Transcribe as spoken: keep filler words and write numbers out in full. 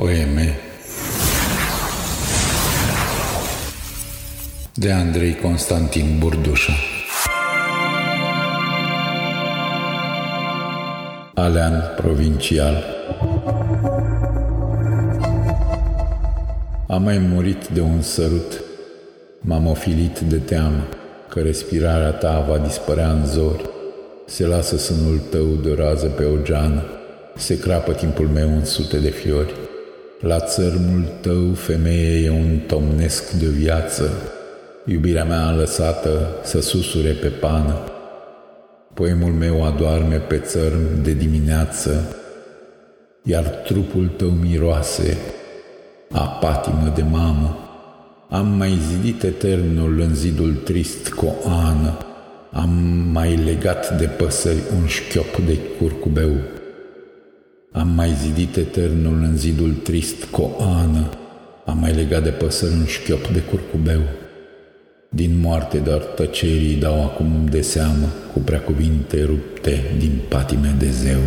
Poeme de Andrei Constantin Burdușă Alean provincial. Am mai murit de un sărut, m-am ofilit de teamă că respirarea ta va dispărea în zori. Se lasă sânul tău de rază pe ogeană, se crapă timpul meu în sute de fiori. La țărmul tău, femeie, e un tomnesc de viață, iubirea mea a lăsată să susure pe pană. Poemul meu adoarme pe țărm de dimineață, iar trupul tău miroase a patimă de mamă. Am mai zidit eternul în zidul trist cu o ană, am mai legat de păsări un șchiop de curcubeu. Am mai zidit eternul în zidul trist cu o ană, am mai legat de păsări un șchiop de curcubeu. Din moarte doar tăcerii dau acum de seamă, cu prea cuvinte rupte din patime de zeu.